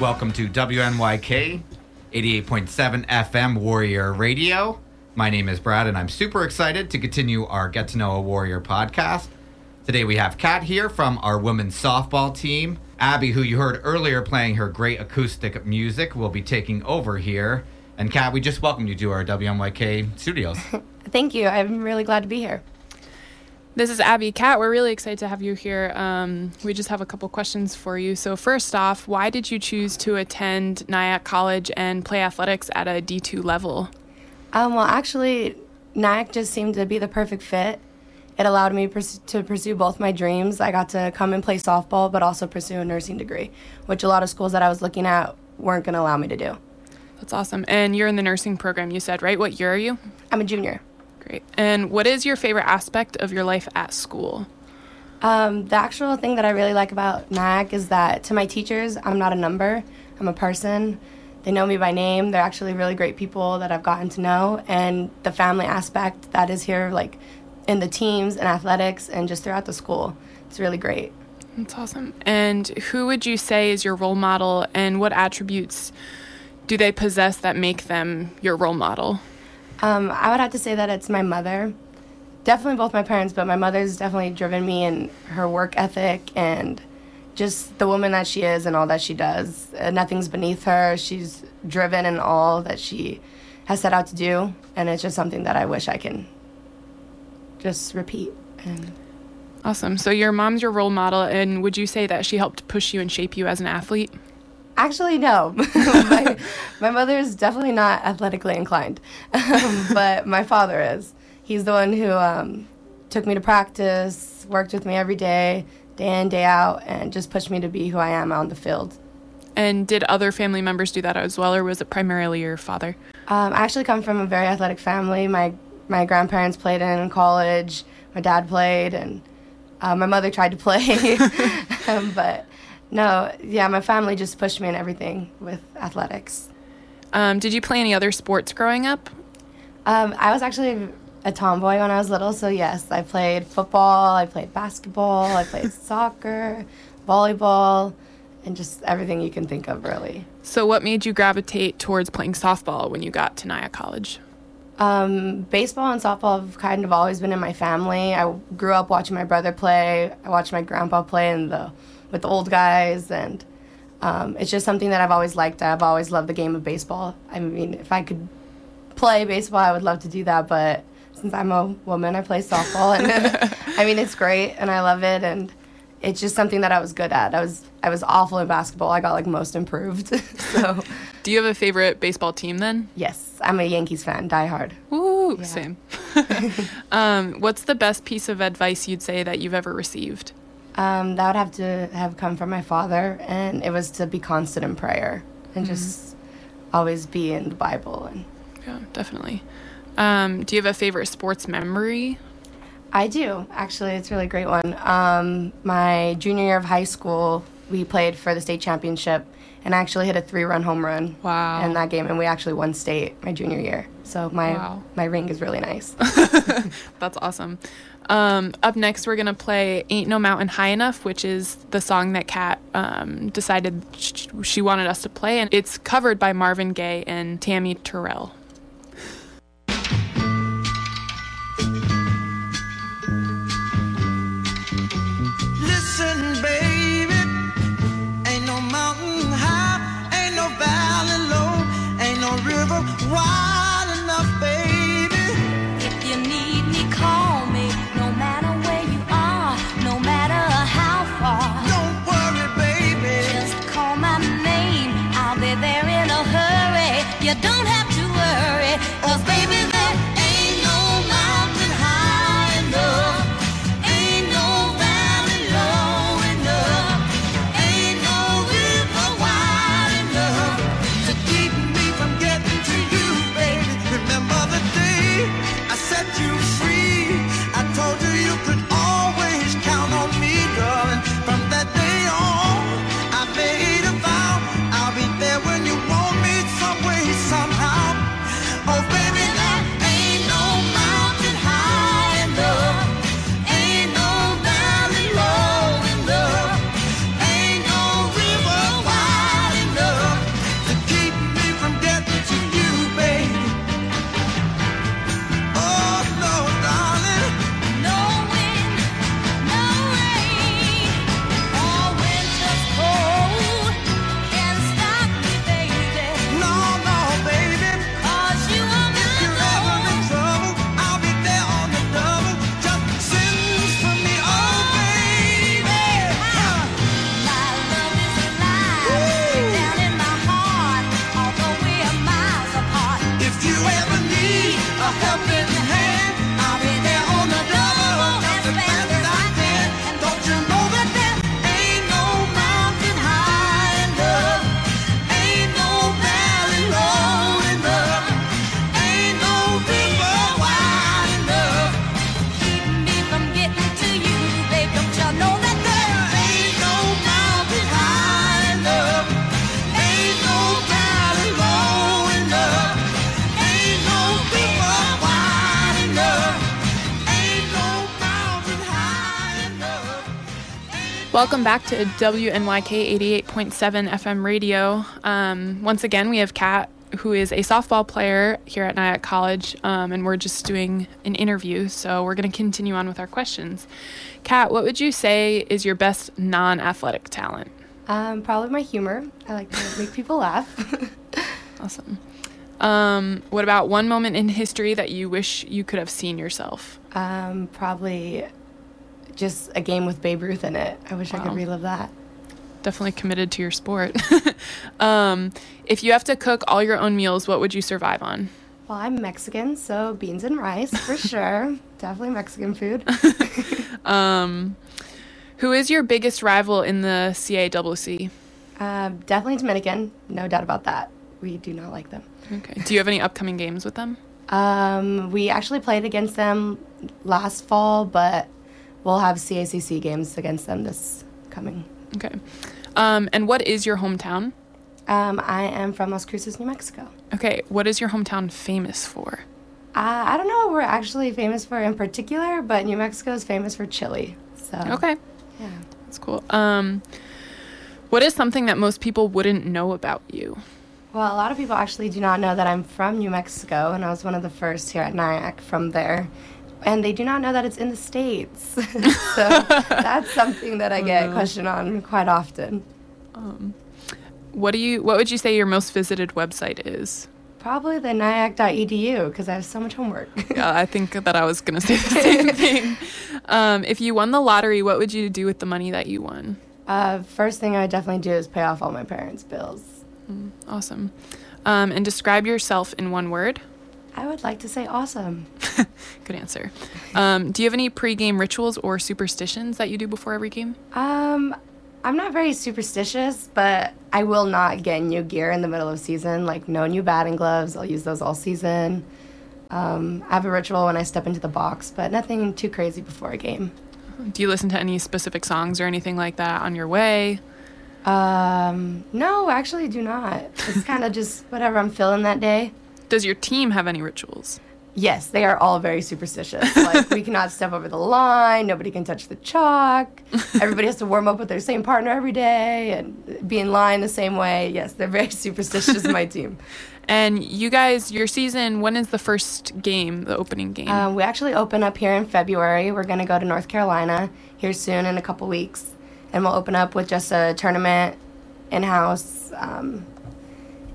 Welcome to WNYK 88.7 FM Warrior Radio. My name is Brad, and I'm super excited to continue our Get to Know a Warrior podcast. Today we have Kat here from our women's softball team. Abby, who you heard earlier playing her great acoustic music, will be taking over here. And Kat, we just welcome you to our WNYK studios. Thank you. I'm really glad to be here. This is Abby. Kat, we're really excited to have you here. We just have a couple questions for you. So first off, why did you choose to attend Nyack College and play athletics at a D2 level? Well, actually, Nyack just seemed to be the perfect fit. It allowed me to pursue both my dreams. I got to come and play softball, but also pursue a nursing degree, which a lot of schools that I was looking at weren't going to allow me to do. That's awesome. And you're in the nursing program, you said, right? What year are you? I'm a junior. Great. And what is your favorite aspect of your life at school? The actual thing that I really like about Nyack is that to my teachers, I'm not a number. I'm a person. They know me by name. They're actually really great people that I've gotten to know. And the family aspect that is here, like in the teams and athletics and just throughout the school, it's really great. That's awesome. And who would you say is your role model, and what attributes do they possess that make them your role model? I would have to say that it's my mother. Definitely both my parents, but my mother's definitely driven me in her work ethic and just the woman that she is and all that she does. Nothing's beneath her. She's driven in all that she has set out to do, and it's just something that I wish I can just repeat. Awesome. So your mom's your role model, and would you say that she helped push you and shape you as an athlete? Actually, no. my mother is definitely not athletically inclined, but my father is. He's the one who took me to practice, worked with me every day, day in, day out, and just pushed me to be who I am on the field. And did other family members do that as well, or was it primarily your father? I actually come from a very athletic family. My grandparents played in college. My dad played, and my mother tried to play, but... No, yeah, my family just pushed me in everything with athletics. Did you play any other sports growing up? I was actually a tomboy when I was little, so yes, I played football, I played basketball, I played soccer, volleyball, and just everything you can think of, really. So what made you gravitate towards playing softball when you got to Nyack College? Baseball and softball have kind of always been in my family. I grew up watching my brother play. I watched my grandpa play with the old guys, and it's just something that I've always liked. I've always loved the game of baseball. I mean, if I could play baseball, I would love to do that, but since I'm a woman, I play softball, and I mean, it's great, and I love it, and it's just something that I was good at. I was awful in basketball. I got, like, most improved. So, do you have a favorite baseball team, then? Yes. I'm a Yankees fan, diehard. Ooh, yeah. Same. What's the best piece of advice you'd say that you've ever received? That would have to have come from my father, and it was to be constant in prayer and just always be in the Bible. And yeah, definitely. Do you have a favorite sports memory? I do, actually. It's a really great one. My junior year of high school, we played for the state championship, and I actually hit a 3-run home run. Wow. In that game, and we actually won state my junior year. So my ring is really nice. That's awesome. Up next, we're going to play Ain't No Mountain High Enough, which is the song that Kat decided she wanted us to play, and it's covered by Marvin Gaye and Tammy Terrell. Listen, baby, ain't no mountain high, ain't no valley low, ain't no river wide enough, baby. If you need me, call me, no matter where you are, no matter how far. Don't worry, baby, just call my name, I'll be there in a hurry. You don't have to worry. Welcome back to WNYK 88.7 FM radio. Once again, we have Kat, who is a softball player here at Nyack College, and we're just doing an interview, so we're going to continue on with our questions. Kat, what would you say is your best non-athletic talent? Probably my humor. I like to make people laugh. Awesome. What about one moment in history that you wish you could have seen yourself? Probably just a game with Babe Ruth in it. I wish I could relive that. Definitely committed to your sport. If you have to cook all your own meals, what would you survive on? Well, I'm Mexican, so beans and rice for sure. Definitely Mexican food. Who is your biggest rival in the CACC? Definitely Dominican. No doubt about that. We do not like them. Okay. Do you have any upcoming games with them? We actually played against them last fall, but we'll have CACC games against them this coming. Okay. And what is your hometown? I am from Las Cruces, New Mexico. Okay. What is your hometown famous for? I don't know what we're actually famous for in particular, but New Mexico is famous for chili. So. Okay. Yeah. That's cool. What is something that most people wouldn't know about you? Well, a lot of people actually do not know that I'm from New Mexico, and I was one of the first here at Nyack from there. And they do not know that it's in the States. So that's something that I get questioned on quite often. What would you say your most visited website is? Probably the nyack.edu, because I have so much homework. Yeah, I think that I was going to say the same thing. If you won the lottery, what would you do with the money that you won? First thing I would definitely do is pay off all my parents' bills. Awesome. And describe yourself in one word. I would like to say awesome. Good answer. Do you have any pregame rituals or superstitions that you do before every game? I'm not very superstitious, but I will not get new gear in the middle of season, like no new batting gloves. I'll use those all season. I have a ritual when I step into the box, but nothing too crazy before a game. Do you listen to any specific songs or anything like that on your way? No, actually do not. It's kind of just whatever I'm feeling that day. Does your team have any rituals? Yes, they are all very superstitious. Like, we cannot step over the line, nobody can touch the chalk, everybody has to warm up with their same partner every day and be in line the same way. Yes, they're very superstitious, my team. And you guys, your season, when is the first game, the opening game? We actually open up here in February. We're going to go to North Carolina here soon in a couple weeks. And we'll open up with just a tournament in-house,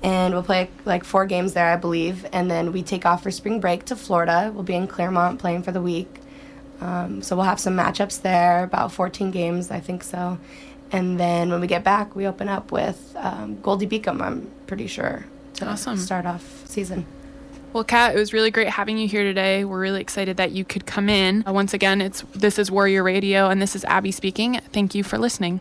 and we'll play, like, 4 games there, I believe. And then we take off for spring break to Florida. We'll be in Claremont playing for the week. So we'll have some matchups there, about 14 games, I think so. And then when we get back, we open up with Goldie Beacom, I'm pretty sure, to start off season. Well, Kat, it was really great having you here today. We're really excited that you could come in. Once again, this is Warrior Radio, and this is Abby speaking. Thank you for listening.